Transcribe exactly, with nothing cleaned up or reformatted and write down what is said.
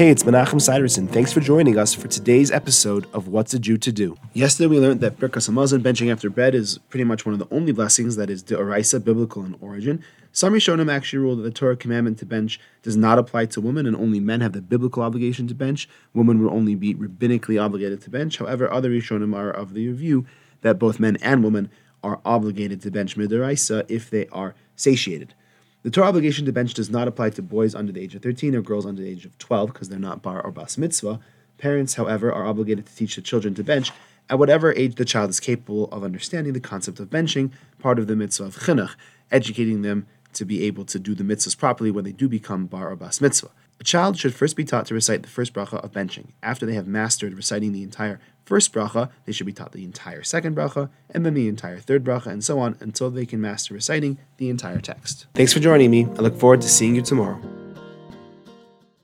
Hey, it's Menachem Seiderson. Thanks for joining us for today's episode of What's a Jew to Do. Yesterday we learned that Birkat Hamazon, benching after bed, is pretty much one of the only blessings that is de'oraysa, biblical in origin. Some Rishonim actually rule that the Torah commandment to bench does not apply to women, and only men have the biblical obligation to bench. Women would only be rabbinically obligated to bench. However, other Rishonim are of the view that both men and women are obligated to bench mid'oraysa if they are satiated. The Torah obligation to bench does not apply to boys under the age of thirteen or girls under the age of twelve because they're not bar or bar mitzvah. Parents, however, are obligated to teach the children to bench at whatever age the child is capable of understanding the concept of benching, part of the mitzvah of chinuch, educating them to be able to do the mitzvahs properly when they do become bar or bar mitzvah. A child should first be taught to recite the first bracha of benching. After they have mastered reciting the entire first bracha, they should be taught the entire second bracha, and then the entire third bracha, and so on until they can master reciting the entire text. Thanks for joining me. I look forward to seeing you tomorrow.